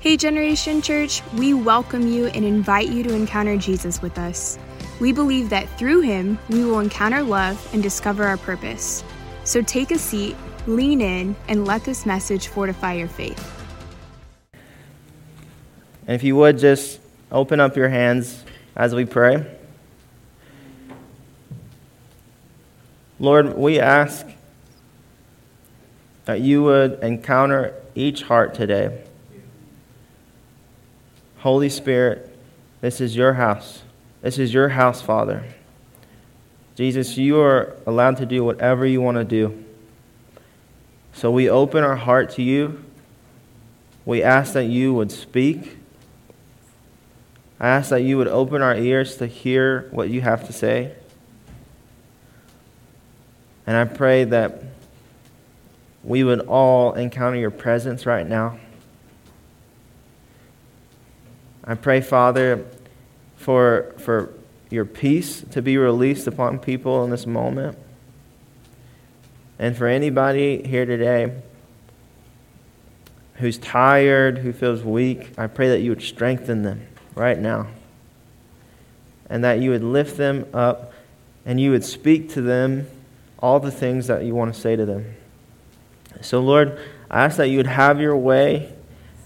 Hey Generation Church, we welcome you and invite you to encounter Jesus with us. We believe that through him, we will encounter love and discover our purpose. So take a seat, lean in, and let this message fortify your faith. And if you would, just open up your hands as we pray. Lord, we ask that you would encounter each heart today. Holy Spirit, this is your house. This is your house, Father. Jesus, you are allowed to do whatever you want to do. So we open our heart to you. We ask that you would speak. I ask that you would open our ears to hear what you have to say. And I pray that we would all encounter your presence right now. I pray, Father, for your peace to be released upon people in this moment. And for anybody here today who's tired, who feels weak, I pray that you would strengthen them right now. And that you would lift them up and you would speak to them all the things that you want to say to them. So, Lord, I ask that you would have your way.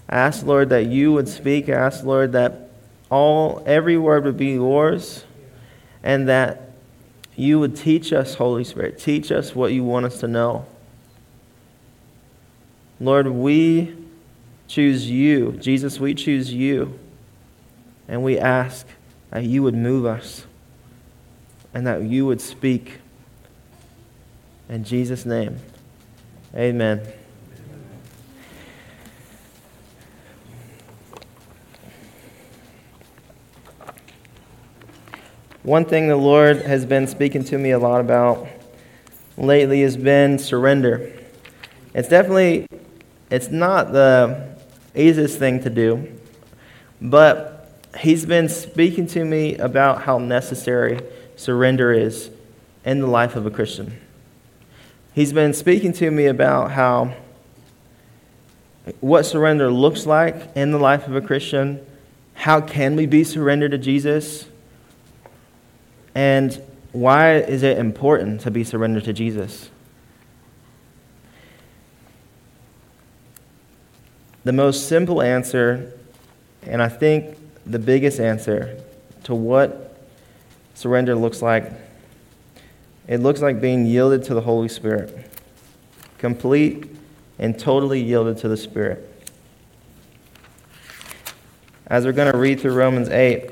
I ask, Lord, that you would speak. I ask, Lord, that every word would be yours and that you would teach us, Holy Spirit. Teach us what you want us to know. Lord, we choose you. Jesus, we choose you. And we ask that you would move us and that you would speak. In Jesus' name, amen. One thing the Lord has been speaking to me a lot about lately has been surrender. It's not the easiest thing to do, but he's been speaking to me about how necessary surrender is in the life of a Christian. He's been speaking to me about how what surrender looks like in the life of a Christian, how can we be surrendered to Jesus, and why is it important to be surrendered to Jesus? The most simple answer, and I think the biggest answer to what surrender looks like, it looks like being yielded to the Holy Spirit. Complete and totally yielded to the Spirit. As we're going to read through Romans 8,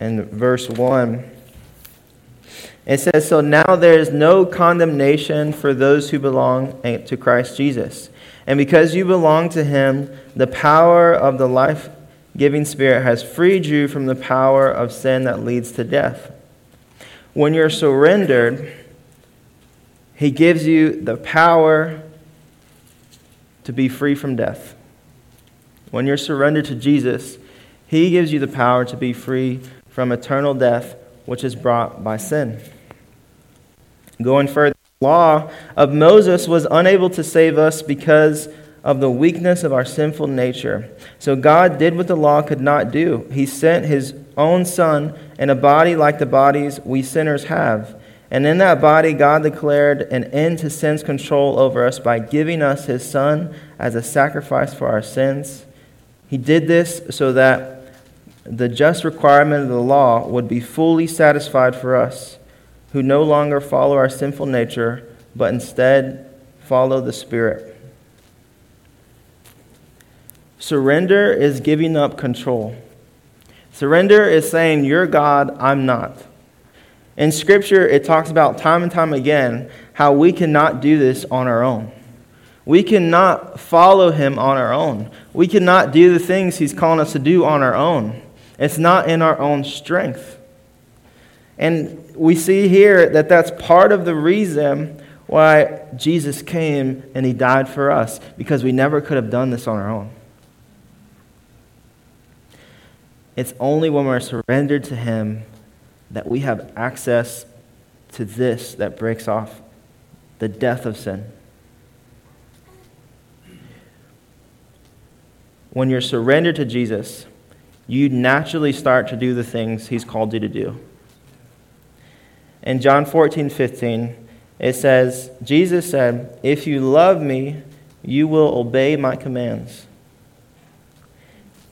in verse 1, it says, "So now there is no condemnation for those who belong to Christ Jesus. And because you belong to him, the power of the life-giving Spirit has freed you from the power of sin that leads to death. When you're surrendered, he gives you the power to be free from death." When you're surrendered to Jesus, he gives you the power to be free from eternal death, which is brought by sin. Going further, the law of Moses was unable to save us because of the weakness of our sinful nature. So God did what the law could not do. He sent his own Son in a body like the bodies we sinners have. And in that body, God declared an end to sin's control over us by giving us his Son as a sacrifice for our sins. He did this so that the just requirement of the law would be fully satisfied for us, who no longer follow our sinful nature, but instead follow the Spirit. Surrender is giving up control. Surrender is saying, "You're God, I'm not." In Scripture, it talks about time and time again how we cannot do this on our own. We cannot follow him on our own. We cannot do the things he's calling us to do on our own. It's not in our own strength. And we see here that that's part of the reason why Jesus came and he died for us, because we never could have done this on our own. It's only when we're surrendered to him that we have access to this that breaks off the death of sin. when you're surrendered to Jesus, you naturally start to do the things he's called you to do. In John 14:15, it says, Jesus said, "If you love me, you will obey my commands."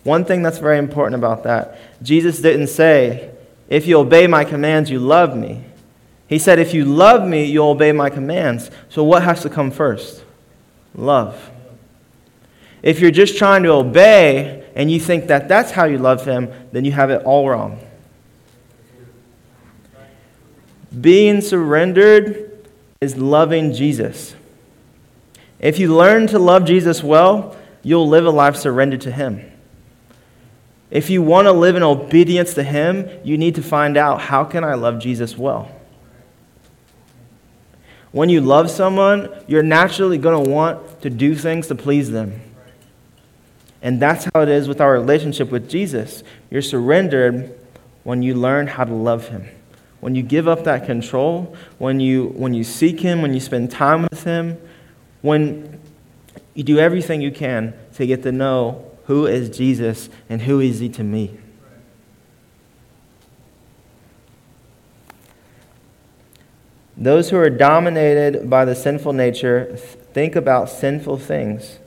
One thing that's very important about that, Jesus didn't say, "If you obey my commands, you love me." He said, "If you love me, you'll obey my commands." So what has to come first? Love. If you're just trying to obey and you think that that's how you love him, then you have it all wrong. Being surrendered is loving Jesus. If you learn to love Jesus well, you'll live a life surrendered to him. If you want to live in obedience to him, you need to find out, how can I love Jesus well? When you love someone, you're naturally going to want to do things to please them. And that's how it is with our relationship with Jesus. You're surrendered when you learn how to love him. When you give up that control, when you seek him, when you spend time with him, when you do everything you can to get to know who is Jesus and who is he to me. Those who are dominated by the sinful nature think about sinful things,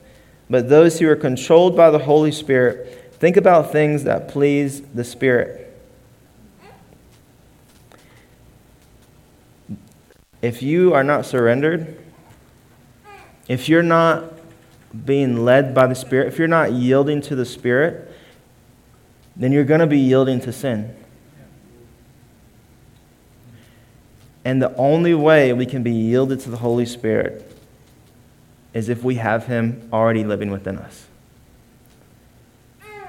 but those who are controlled by the Holy Spirit think about things that please the Spirit. If you are not surrendered, if you're not being led by the Spirit, if you're not yielding to the Spirit, then you're going to be yielding to sin. And the only way we can be yielded to the Holy Spirit is if we have him already living within us.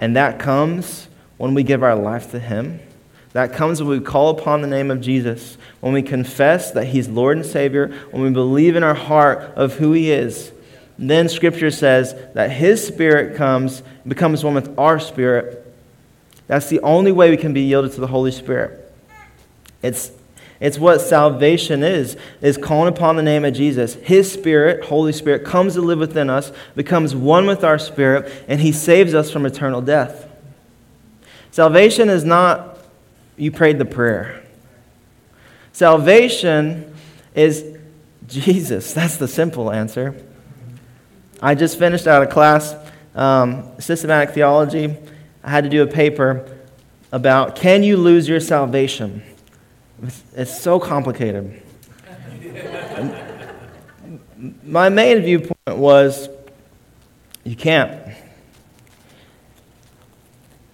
And that comes when we give our life to him. That comes when we call upon the name of Jesus, when we confess that he's Lord and Savior, when we believe in our heart of who he is. And then Scripture says that his Spirit comes, becomes one with our spirit. That's the only way we can be yielded to the Holy Spirit. It's what salvation is calling upon the name of Jesus. His Spirit, Holy Spirit, comes to live within us, becomes one with our spirit, and he saves us from eternal death. Salvation is not you prayed the prayer. Salvation is Jesus. That's the simple answer. I just finished out a class, systematic theology. I had to do a paper about, can you lose your salvation? It's so complicated. My main viewpoint was, you can't.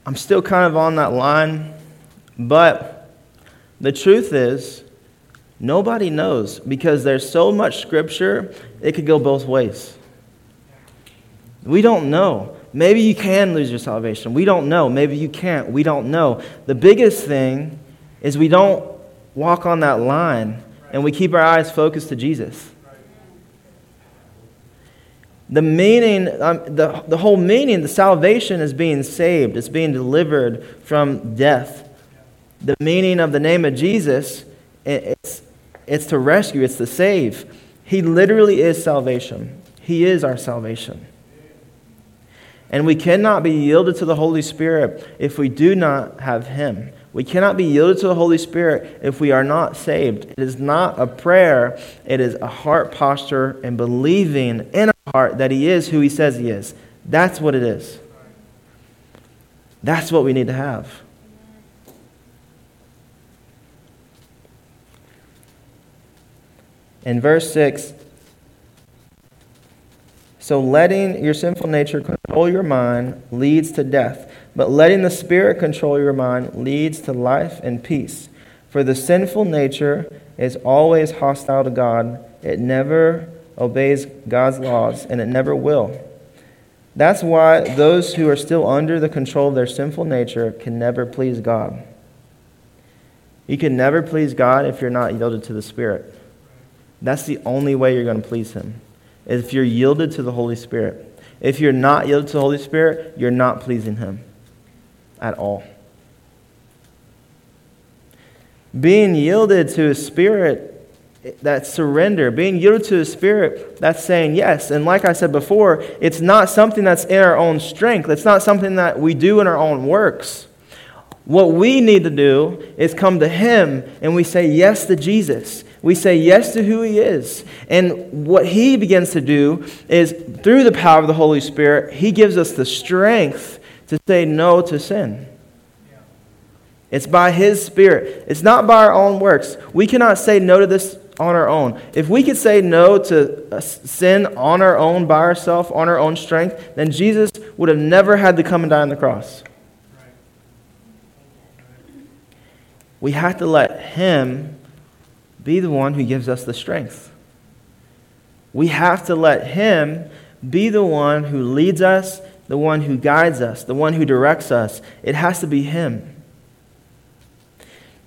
I'm still kind of on that line. But the truth is, nobody knows, because there's so much Scripture, it could go both ways. We don't know. Maybe you can lose your salvation. We don't know. Maybe you can't. We don't know. The biggest thing is we don't walk on that line and we keep our eyes focused to Jesus. The meaning, the whole meaning, the salvation is being saved. It's being delivered from death. The meaning of the name of Jesus, it's to rescue, it's to save. He literally is salvation. He is our salvation. And we cannot be yielded to the Holy Spirit if we do not have him. We cannot be yielded to the Holy Spirit if we are not saved. It is not a prayer. It is a heart posture and believing in our heart that he is who he says he is. That's what it is. That's what we need to have. In verse 6, so letting your sinful nature control your mind leads to death, but letting the Spirit control your mind leads to life and peace. For the sinful nature is always hostile to God. It never obeys God's laws, and it never will. That's why those who are still under the control of their sinful nature can never please God. You can never please God if you're not yielded to the Spirit. That's the only way you're going to please him, if you're yielded to the Holy Spirit. If you're not yielded to the Holy Spirit, you're not pleasing him at all. Being yielded to his Spirit that surrender, being yielded to the Spirit, that's saying yes. And like I said before, it's not something that's in our own strength. It's not something that we do in our own works. What we need to do is come to Him and we say yes to Jesus. We say yes to who He is. And what He begins to do is, through the power of the Holy Spirit, He gives us the strength to say no to sin. It's by His Spirit. It's not by our own works. We cannot say no to this on our own. If we could say no to sin on our own, by ourselves, on our own strength, then Jesus would have never had to come and die on the cross. We have to let Him be the one who gives us the strength. We have to let Him be the one who leads us, the one who guides us, the one who directs us. It has to be Him.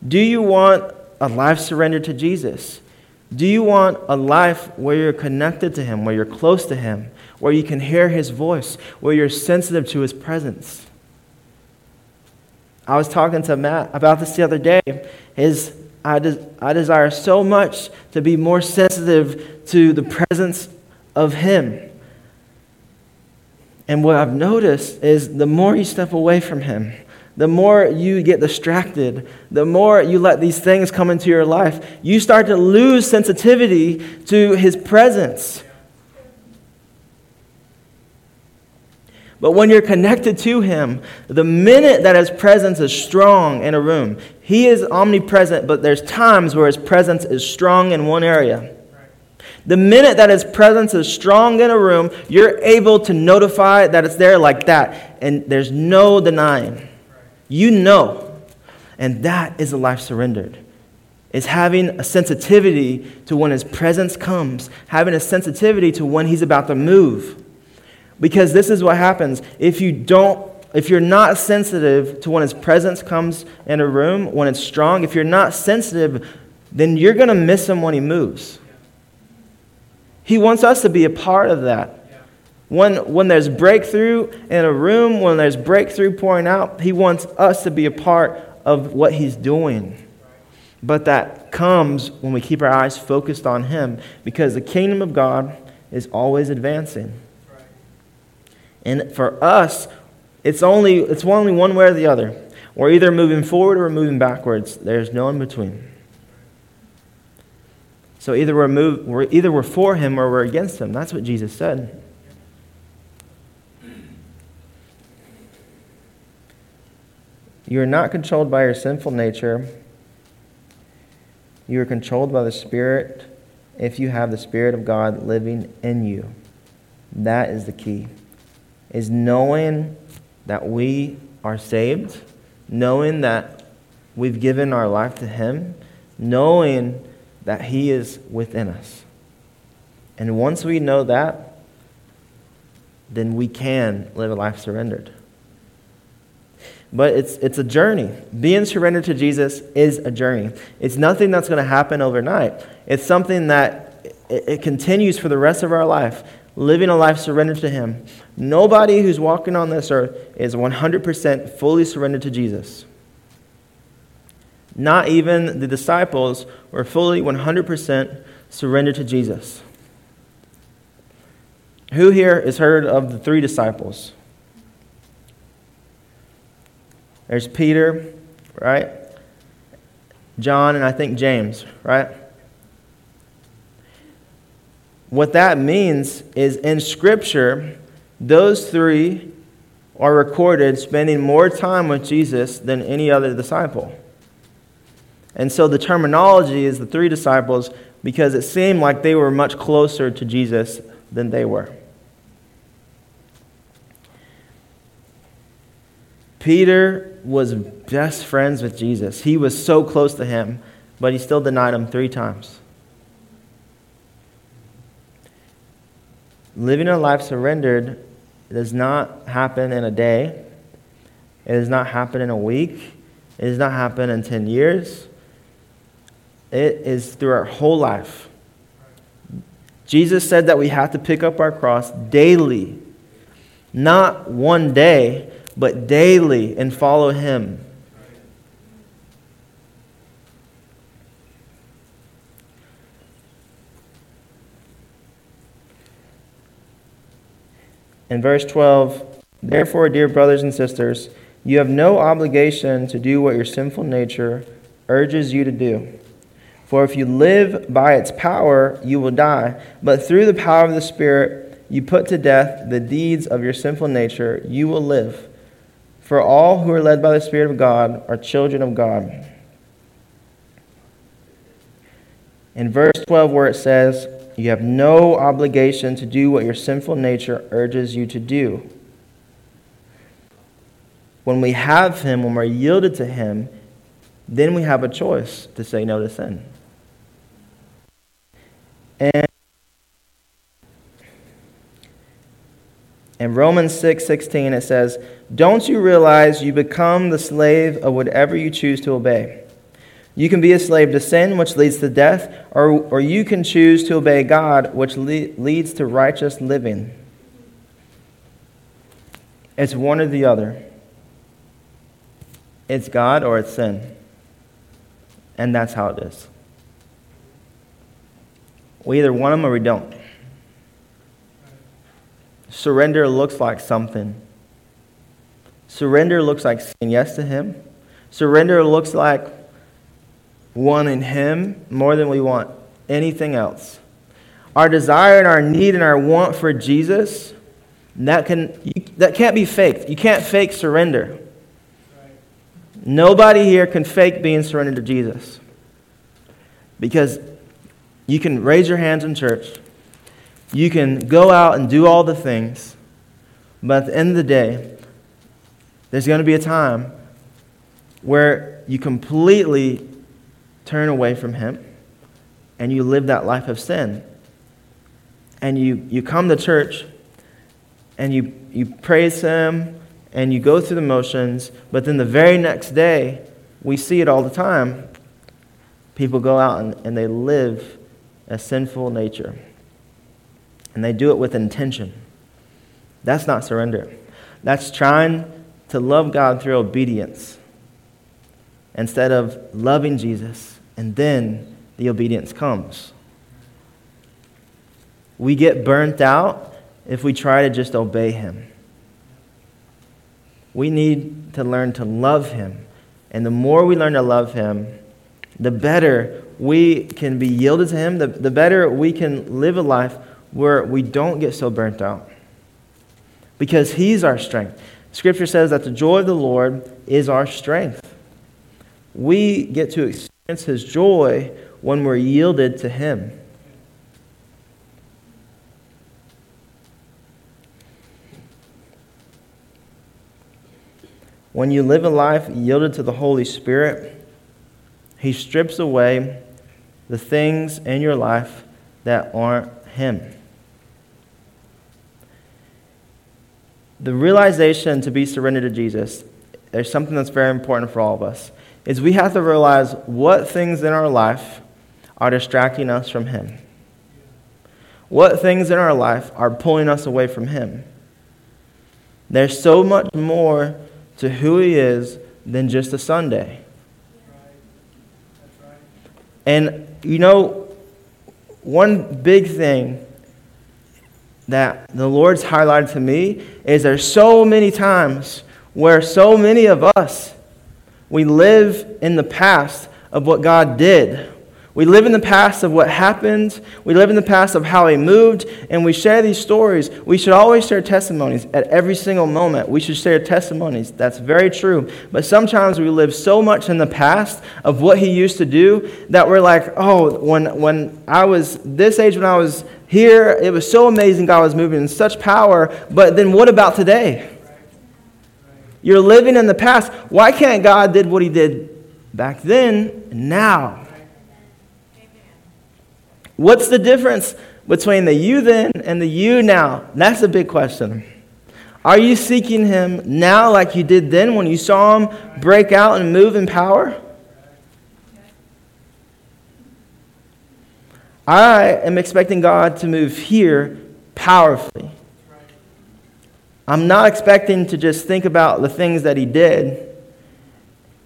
Do you want a life surrendered to Jesus? Do you want a life where you're connected to Him, where you're close to Him, where you can hear His voice, where you're sensitive to His presence? I was talking to Matt about this the other day. I desire so much to be more sensitive to the presence of Him. And what I've noticed is the more you step away from Him, the more you get distracted, the more you let these things come into your life, you start to lose sensitivity to His presence. But when you're connected to Him, the minute that His presence is strong in a room, He is omnipresent, but there's times where His presence is strong in one area. The minute that His presence is strong in a room, you're able to notify that it's there like that, and there's no denying. You know, and that is a life surrendered. It's having a sensitivity to when His presence comes, having a sensitivity to when He's about to move. Because this is what happens. If you're not sensitive to when His presence comes in a room, when it's strong, if you're not sensitive, then you're going to miss Him when He moves. He wants us to be a part of that. When there's breakthrough in a room, when there's breakthrough pouring out, He wants us to be a part of what He's doing. But that comes when we keep our eyes focused on Him, because the kingdom of God is always advancing. And for us, it's only one way or the other. We're either moving forward or we're moving backwards. There's no in between. So either we're for Him or we're against Him. That's what Jesus said. You are not controlled by your sinful nature. You are controlled by the Spirit if you have the Spirit of God living in you. That is the key, is knowing that we are saved, knowing that we've given our life to Him, knowing that He is within us. And once we know that, then we can live a life surrendered. But it's a journey. Being surrendered to Jesus is a journey. It's nothing that's going to happen overnight. It's something that it continues for the rest of our life, living a life surrendered to Him. Nobody who's walking on this earth is 100% fully surrendered to Jesus. Not even the disciples were fully 100% surrendered to Jesus. Who here has heard of the three disciples? There's Peter, right? John, and I think James, right? What that means is, in Scripture, those three are recorded spending more time with Jesus than any other disciple. And so the terminology is the three disciples because it seemed like they were much closer to Jesus than they were. Peter was best friends with Jesus. He was so close to Him, but he still denied Him three times. Living a life surrendered does not happen in a day. It does not happen in a week. It does not happen in 10 years. It is through our whole life. Jesus said that we have to pick up our cross daily, not one day, but daily, and follow Him. In verse 12, therefore, dear brothers and sisters, you have no obligation to do what your sinful nature urges you to do. For if you live by its power, you will die. But through the power of the Spirit, you put to death the deeds of your sinful nature, you will live. For all who are led by the Spirit of God are children of God. In verse 12, where it says, you have no obligation to do what your sinful nature urges you to do. When we have Him, when we're yielded to Him, then we have a choice to say no to sin. And Romans 6:16, it says, don't you realize you become the slave of whatever you choose to obey? You can be a slave to sin, which leads to death, or you can choose to obey God, which leads to righteous living. It's one or the other. It's God or it's sin. And that's how it is. We either want them or we don't. Surrender looks like something. Surrender looks like saying yes to Him. Surrender looks like wanting Him more than we want anything else. Our desire and our need and our want for Jesus, that can't be faked. You can't fake surrender. Nobody here can fake being surrendered to Jesus. Because you can raise your hands in church. You can go out and do all the things. But at the end of the day, there's going to be a time where you completely turn away from Him and you live that life of sin. And you come to church and you praise Him, and you go through the motions, but then the very next day, we see it all the time. People go out and they live a sinful nature. And they do it with intention. That's not surrender. That's trying to love God through obedience instead of loving Jesus, and then the obedience comes. We get burnt out if we try to just obey Him. We need to learn to love Him. And the more we learn to love Him, the better we can be yielded to Him, the better we can live a life where we don't get so burnt out. Because He's our strength. Scripture says that the joy of the Lord is our strength. We get to experience His joy when we're yielded to Him. When you live a life yielded to the Holy Spirit, He strips away the things in your life that aren't Him. The realization to be surrendered to Jesus, there's something that's very important for all of us, is we have to realize what things in our life are distracting us from Him. What things in our life are pulling us away from Him. There's so much more to who He is than just a Sunday. That's right. And you know, one big thing that the Lord's highlighted to me is there's so many times where so many of us, we live in the past of what God did. We live in the past of what happened. We live in the past of how He moved. And we share these stories. We should always share testimonies at every single moment. We should share testimonies. That's very true. But sometimes we live so much in the past of what He used to do that we're like, oh, when I was this age, when I was here, it was so amazing. God was moving in such power. But then what about today? You're living in the past. Why can't God did what He did back then and now? What's the difference between the you then and the you now? That's a big question. Are you seeking Him now like you did then when you saw Him break out and move in power? I am expecting God to move here powerfully. I'm not expecting to just think about the things that He did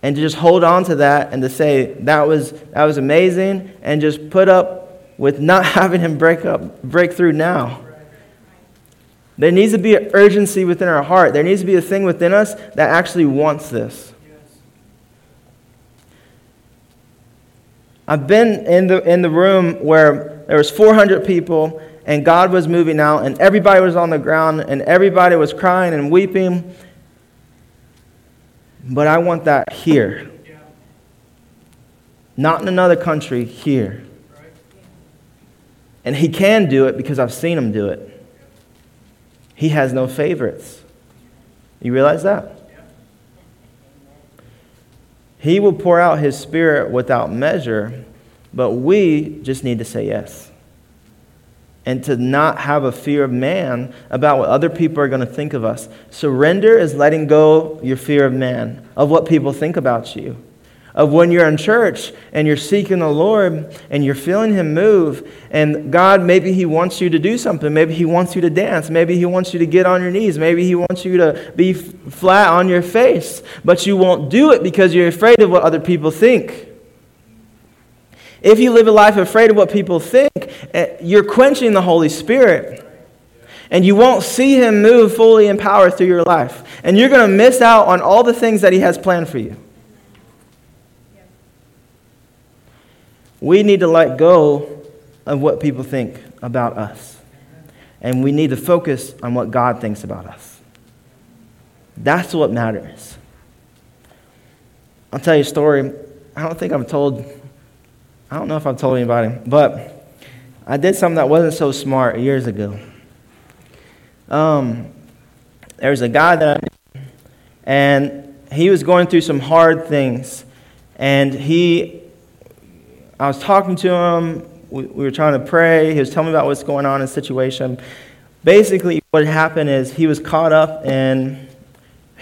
and to just hold on to that and to say, that was amazing, and just put up with not having Him break through now. There needs to be an urgency within our heart. There needs to be a thing within us that actually wants this. I've been in the room where there was 400 people and God was moving out and everybody was on the ground and everybody was crying and weeping. But I want that here. Yeah. Not in another country, here. Right. And he can do it because I've seen him do it. He has no favorites. You realize that? He will pour out his Spirit without measure, but we just need to say yes. And to not have a fear of man about what other people are going to think of us. Surrender is letting go your fear of man, of what people think about you. Of when you're in church and you're seeking the Lord and you're feeling him move, and God, maybe he wants you to do something. Maybe he wants you to dance. Maybe he wants you to get on your knees. Maybe he wants you to be flat on your face. But you won't do it because you're afraid of what other people think. If you live a life afraid of what people think, you're quenching the Holy Spirit. And you won't see him move fully in power through your life. And you're going to miss out on all the things that he has planned for you. We need to let go of what people think about us. And we need to focus on what God thinks about us. That's what matters. I'll tell you a story. I don't know if I've told anybody, but I did something that wasn't so smart years ago. There was a guy that I knew, and he was going through some hard things. And I was talking to him, we were trying to pray, he was telling me about what's going on in his situation. Basically, what happened is he was caught up in,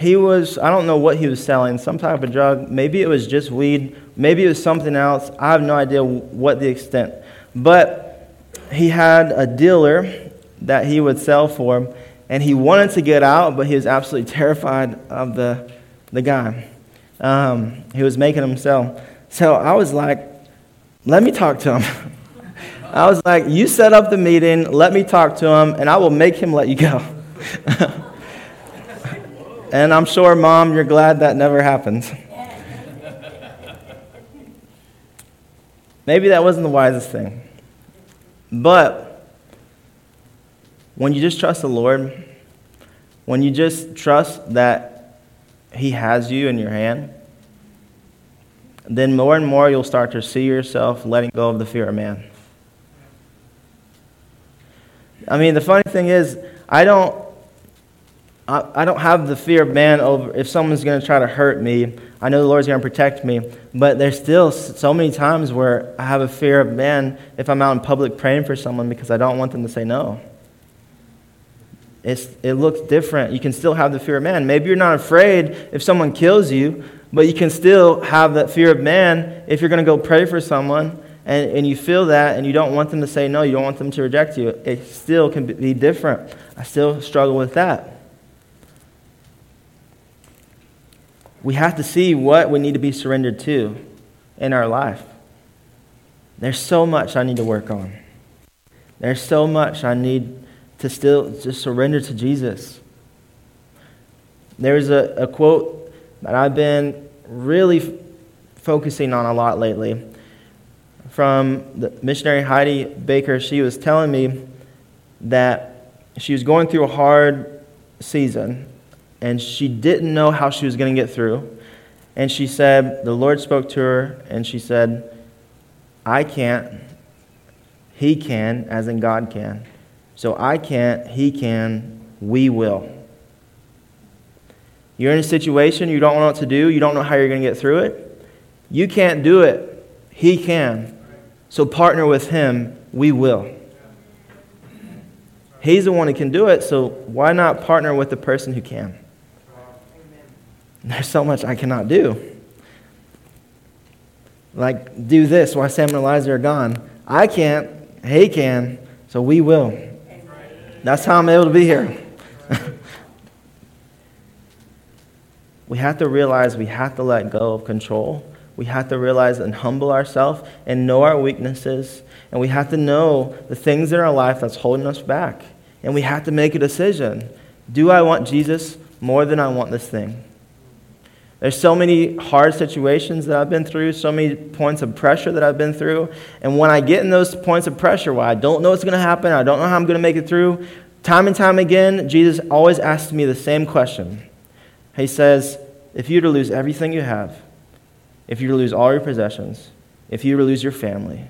I don't know what he was selling, some type of drug, maybe it was just weed, maybe it was something else, I have no idea what the extent. But he had a dealer that he would sell for, and he wanted to get out, but he was absolutely terrified of the guy. He was making him sell. So I was like, let me talk to him. I was like, you set up the meeting, let me talk to him, and I will make him let you go. And I'm sure, Mom, you're glad that never happened. Maybe that wasn't the wisest thing. But when you just trust the Lord, when you just trust that he has you in your hand, then more and more you'll start to see yourself letting go of the fear of man. I mean, the funny thing is, I don't have the fear of man over if someone's going to try to hurt me. I know the Lord's going to protect me, but there's still so many times where I have a fear of man if I'm out in public praying for someone because I don't want them to say no. It looks different. You can still have the fear of man. Maybe you're not afraid if someone kills you, but you can still have that fear of man if you're going to go pray for someone and you feel that and you don't want them to say no, you don't want them to reject you. It still can be different. I still struggle with that. We have to see what we need to be surrendered to in our life. There's so much I need to work on. There's so much I need to still just surrender to Jesus. There's a quote that I've been really focusing on a lot lately from the missionary Heidi Baker. She was telling me that she was going through a hard season and she didn't know how she was going to get through. And she said, the Lord spoke to her and she said, I can't, he can, as in God can. So I can't, he can, we will. You're in a situation, you don't know what to do, you don't know how you're going to get through it. You can't do it, he can. So partner with him, we will. He's the one who can do it, so why not partner with the person who can? There's so much I cannot do. Like, do this while Sam and Eliza are gone. I can't, he can, so we will. That's how I'm able to be here. We have to realize we have to let go of control. We have to realize and humble ourselves and know our weaknesses. And we have to know the things in our life that's holding us back. and we have to make a decision. Do I want Jesus more than I want this thing? There's so many hard situations that I've been through, so many points of pressure that I've been through. And when I get in those points of pressure where I don't know what's going to happen, I don't know how I'm going to make it through, time and time again, Jesus always asks me the same question. He says, if you were to lose everything you have, if you were to lose all your possessions, if you were to lose your family,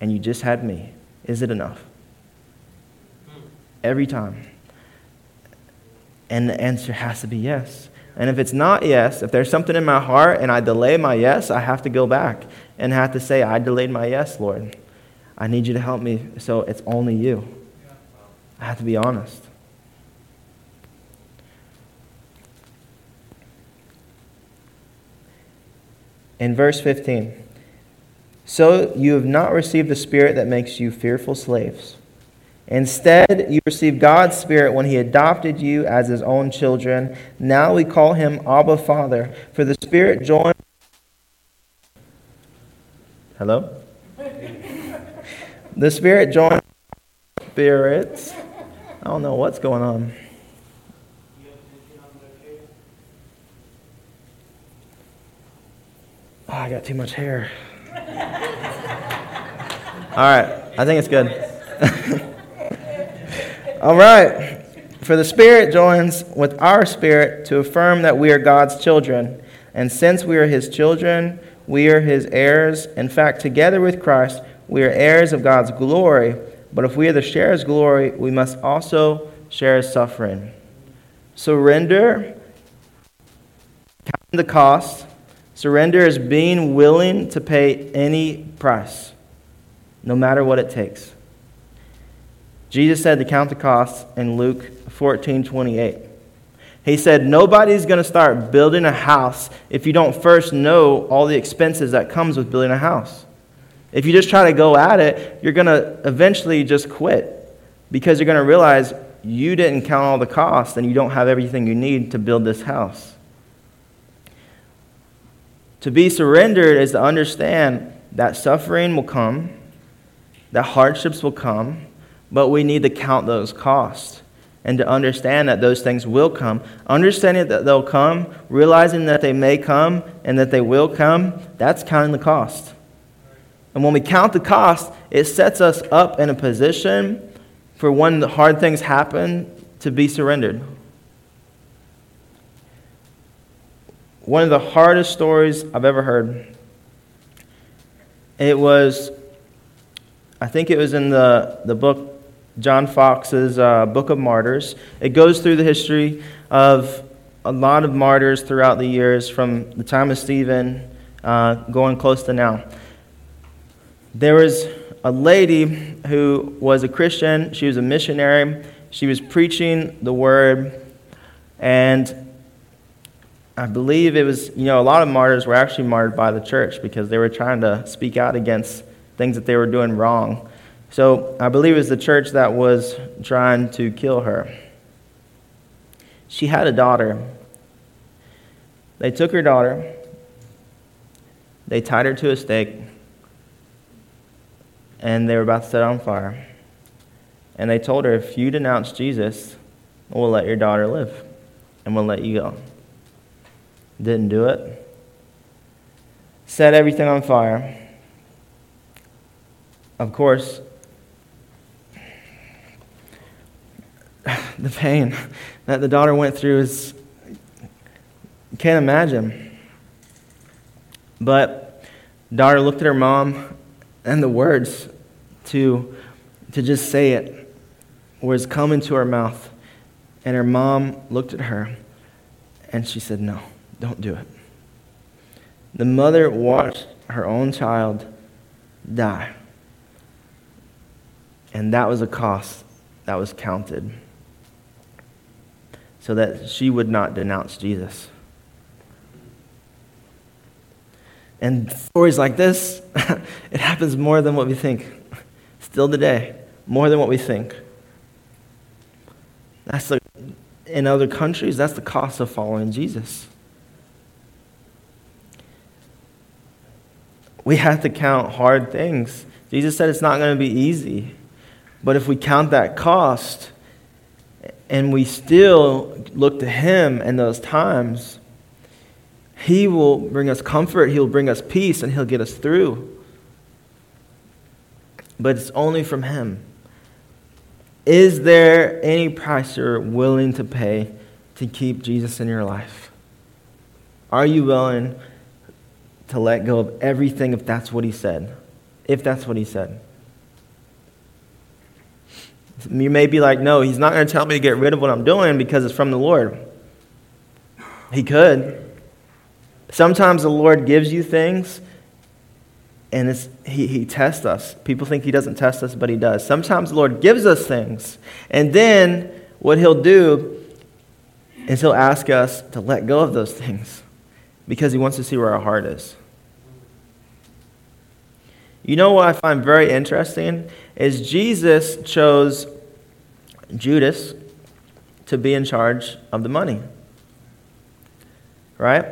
and you just had me, is it enough? Every time. And the answer has to be yes. And if it's not yes, if there's something in my heart and I delay my yes, I have to go back and have to say, I delayed my yes, Lord. I need you to help me, so it's only you. I have to be honest. In verse 15, so you have not received the spirit that makes you fearful slaves. Instead, you received God's Spirit when He adopted you as His own children. Now we call Him Abba, Father, for the Spirit joins... Hello? The Spirit joins... Spirits. I don't know what's going on. Oh, I got too much hair. All right, I think it's good. All right. For the Spirit joins with our spirit to affirm that we are God's children. And since we are His children, we are His heirs. In fact, together with Christ, we are heirs of God's glory. But if we are to share His glory, we must also share His suffering. Surrender, counting the cost. Surrender is being willing to pay any price, no matter what it takes. Jesus said to count the costs in Luke 14:28. He said, nobody's going to start building a house if you don't first know all the expenses that comes with building a house. If you just try to go at it, you're going to eventually just quit because you're going to realize you didn't count all the costs and you don't have everything you need to build this house. To be surrendered is to understand that suffering will come, that hardships will come, but we need to count those costs and to understand that those things will come. Understanding that they'll come, realizing that they may come and that they will come, that's counting the cost. And when we count the cost, it sets us up in a position for when the hard things happen to be surrendered. One of the hardest stories I've ever heard, I think it was in the book, John Fox's Book of Martyrs. It goes through the history of a lot of martyrs throughout the years, from the time of Stephen going close to now. There was a lady who was a Christian. She was a missionary. She was preaching the word. And I believe it was, a lot of martyrs were actually martyred by the church because they were trying to speak out against things that they were doing wrong. So I believe it was the church that was trying to kill her. She had a daughter. They took her daughter. They tied her to a stake. And they were about to set her on fire. And they told her, if you denounce Jesus, we'll let your daughter live. And we'll let you go. Didn't do it. Set everything on fire. Of course, the pain that the daughter went through is, you can't imagine. But daughter looked at her mom, and the words to just say it was coming to her mouth. And her mom looked at her, and she said, no, don't do it. The mother watched her own child die. And that was a cost that was counted so that she would not denounce Jesus. And stories like this, it happens more than what we think. Still today, more than what we think. In other countries, that's the cost of following Jesus. We have to count hard things. Jesus said it's not going to be easy. But if we count that cost, and we still look to him in those times, he will bring us comfort, he'll bring us peace, and he'll get us through. But it's only from him. Is there any price you're willing to pay to keep Jesus in your life? Are you willing to let go of everything if that's what he said? If that's what he said. You may be like, no, he's not going to tell me to get rid of what I'm doing because it's from the Lord. He could. Sometimes the Lord gives you things, and he tests us. People think he doesn't test us, but he does. Sometimes the Lord gives us things, and then what he'll do is he'll ask us to let go of those things because he wants to see where our heart is. You know what I find very interesting is Jesus chose Judas to be in charge of the money, right?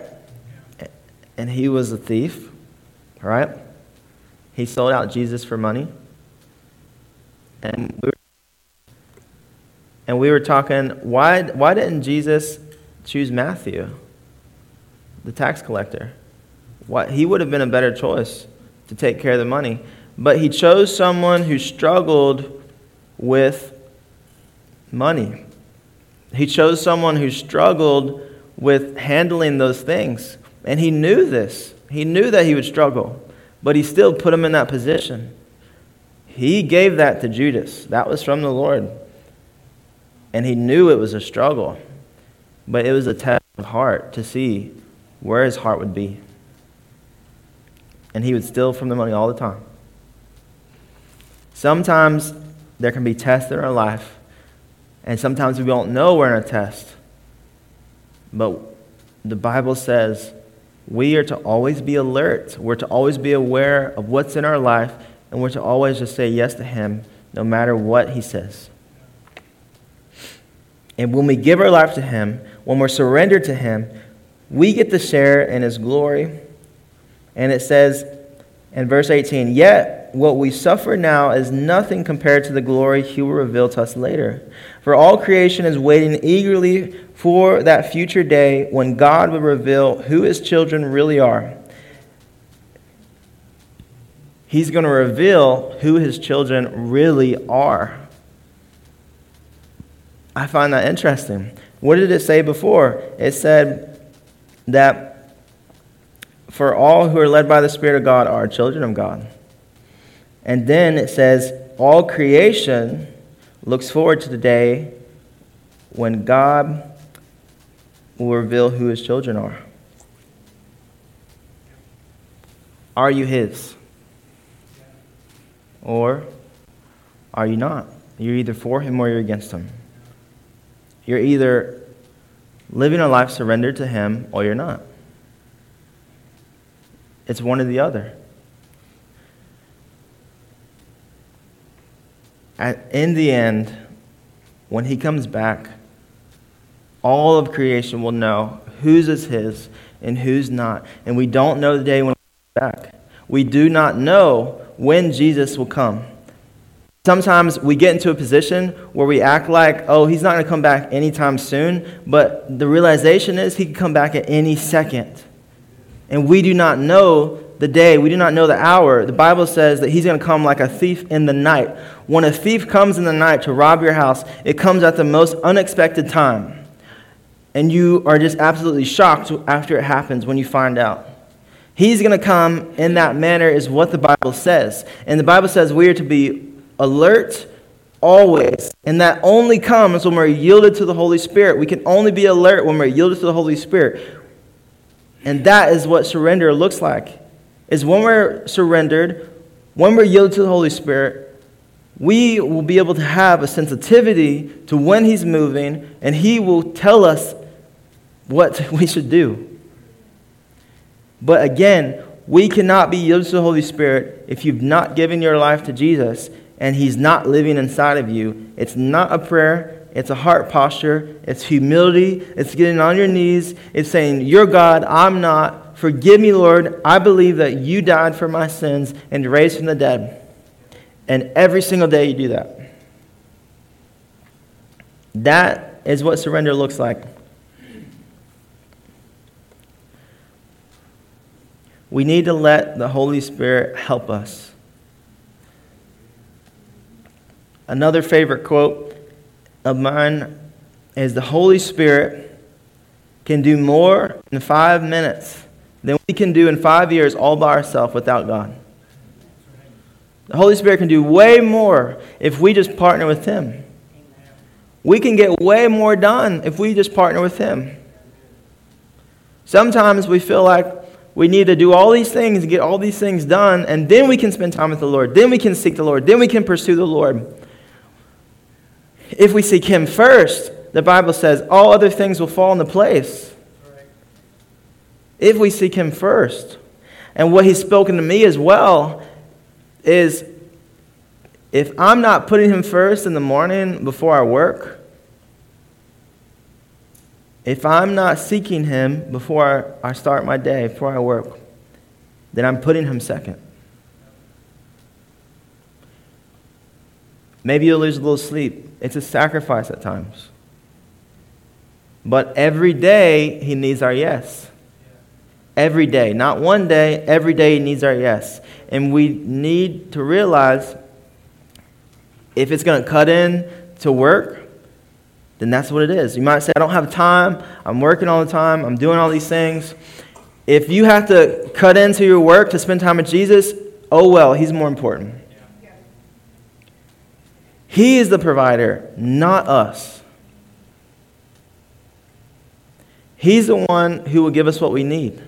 And he was a thief, right? He sold out Jesus for money. And we were talking, why didn't Jesus choose Matthew, the tax collector? He would have been a better choice to take care of the money. But he chose someone who struggled with money. He chose someone who struggled with handling those things. And he knew this. He knew that he would struggle. But he still put him in that position. He gave that to Judas. That was from the Lord. And he knew it was a struggle. But it was a test of heart to see where his heart would be. And he would steal from the money all the time. Sometimes there can be tests in our life, and sometimes we don't know we're in a test. But the Bible says we are to always be alert. We're to always be aware of what's in our life, and we're to always just say yes to him no matter what he says. And when we give our life to him, when we're surrendered to him, we get to share in his glory. And it says in verse 18, "Yet what we suffer now is nothing compared to the glory he will reveal to us later. For all creation is waiting eagerly for that future day when God will reveal who his children really are." He's going to reveal who his children really are. I find that interesting. What did it say before? It said that for all who are led by the Spirit of God are children of God. And then it says, all creation looks forward to the day when God will reveal who his children are. Are you his? Or are you not? You're either for him or you're against him. You're either living a life surrendered to him or you're not. It's one or the other. In the end, when he comes back, all of creation will know whose is his and whose not. And we don't know the day when he comes back. We do not know when Jesus will come. Sometimes we get into a position where we act like, oh, he's not going to come back anytime soon. But the realization is he can come back at any second. And we do not know the day. We do not know the hour. The Bible says that he's going to come like a thief in the night. When a thief comes in the night to rob your house, it comes at the most unexpected time. And you are just absolutely shocked after it happens when you find out. He's going to come in that manner is what the Bible says. And the Bible says we are to be alert always. And that only comes when we're yielded to the Holy Spirit. We can only be alert when we're yielded to the Holy Spirit. And that is what surrender looks like. Is when we're surrendered, when we're yielded to the Holy Spirit, we will be able to have a sensitivity to when he's moving, and he will tell us what we should do. But again, we cannot be yielded to the Holy Spirit if you've not given your life to Jesus and he's not living inside of you. It's not a prayer. It's a heart posture. It's humility. It's getting on your knees. It's saying, "You're God, I'm not. Forgive me, Lord. I believe that you died for my sins and raised from the dead." And every single day you do that. That That is what surrender looks like. We need to let the Holy Spirit help us. Another favorite quote of mine is, the Holy Spirit can do more in 5 minutes than we can do in 5 years all by ourselves without God. The Holy Spirit can do way more if we just partner with Him. We can get way more done if we just partner with Him. Sometimes we feel like we need to do all these things and get all these things done, and then we can spend time with the Lord. Then we can seek the Lord. Then we can pursue the Lord. If we seek Him first, the Bible says all other things will fall into place. If we seek Him first. And what He's spoken to me as well is, if I'm not putting Him first in the morning before I work, if I'm not seeking Him before I start my day, before I work, then I'm putting Him second. Maybe you'll lose a little sleep. It's a sacrifice at times. But every day, He needs our yes. Every day. Not one day. Every day, He needs our yes. And we need to realize, if it's going to cut in to work, then that's what it is. You might say, I don't have time, I'm working all the time, I'm doing all these things. If you have to cut into your work to spend time with Jesus, oh well, He's more important. Yeah. He is the provider, not us. He's the one who will give us what we need.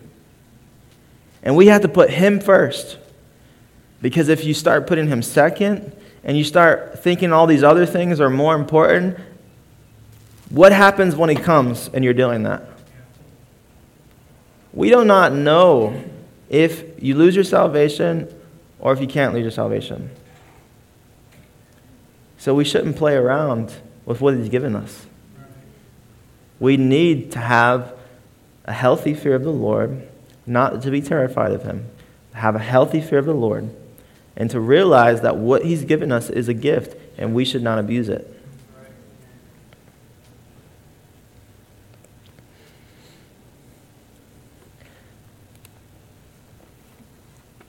And we have to put Him first. Because if you start putting Him second, and you start thinking all these other things are more important, what happens when He comes and you're doing that? We do not know if you lose your salvation or if you can't lose your salvation. So we shouldn't play around with what He's given us. We need to have a healthy fear of the Lord, not to be terrified of Him. Have a healthy fear of the Lord and to realize that what He's given us is a gift and we should not abuse it.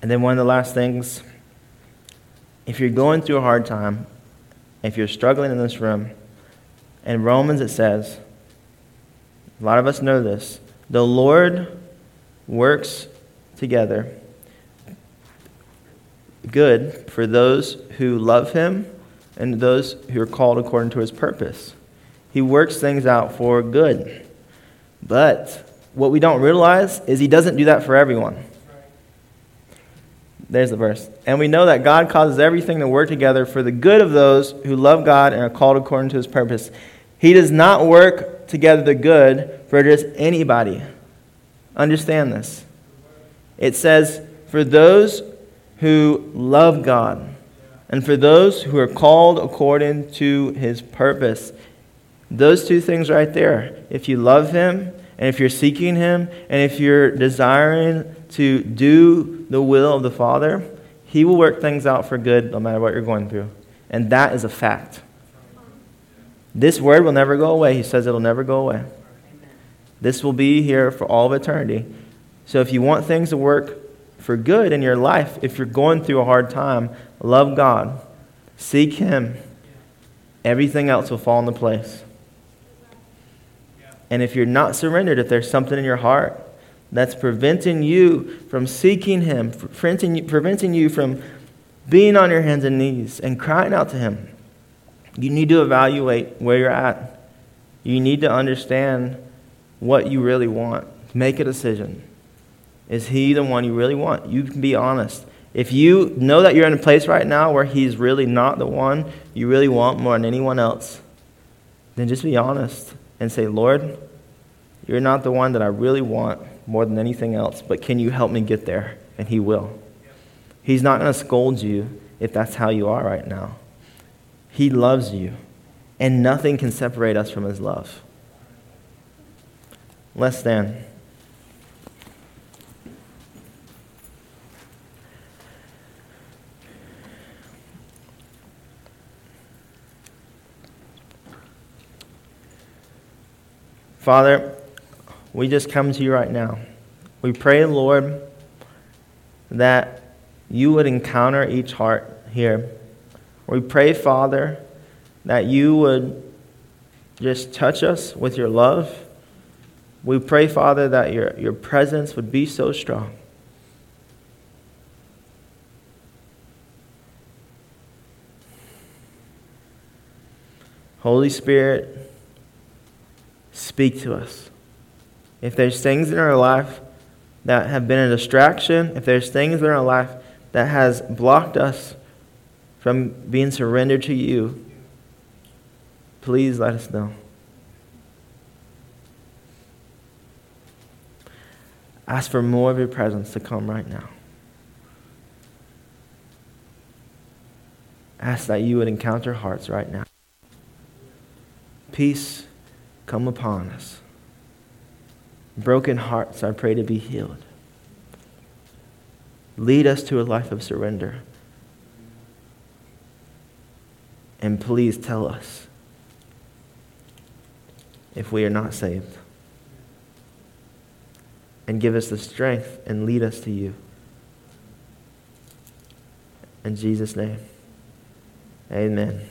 And then one of the last things, if you're going through a hard time, if you're struggling in this room, in Romans it says, a lot of us know this, the Lord works together good for those who love Him and those who are called according to His purpose. He works things out for good. But what we don't realize is He doesn't do that for everyone. There's the verse. And we know that God causes everything to work together for the good of those who love God and are called according to His purpose. He does not work together the good for just anybody. Understand this. It says, for those who love God and for those who are called according to His purpose. Those two things right there. If you love Him and if you're seeking Him and if you're desiring to do the will of the Father, He will work things out for good no matter what you're going through. And that is a fact. This word will never go away. He says it'll never go away. Amen. This will be here for all of eternity. So if you want things to work for good in your life, if you're going through a hard time, love God, seek Him. Everything else will fall into place. And if you're not surrendered, if there's something in your heart that's preventing you from seeking Him, preventing you from being on your hands and knees and crying out to Him, you need to evaluate where you're at. You need to understand what you really want. Make a decision. Is He the one you really want? You can be honest. If you know that you're in a place right now where He's really not the one you really want more than anyone else, then just be honest and say, Lord, you're not the one that I really want more than anything else, but can you help me get there? And He will. He's not going to scold you if that's how you are right now. He loves you, and nothing can separate us from His love. Let's stand. Father, we just come to you right now. We pray, Lord, that you would encounter each heart here. We pray, Father, that you would just touch us with your love. We pray, Father, that your presence would be so strong. Holy Spirit, speak to us. If there's things in our life that have been a distraction, if there's things in our life that has blocked us from being surrendered to you, please let us know. Ask for more of your presence to come right now. Ask that you would encounter hearts right now. Peace, come upon us. Broken hearts, I pray to be healed. Lead us to a life of surrender. And please tell us if we are not saved. And give us the strength and lead us to you. In Jesus' name, amen.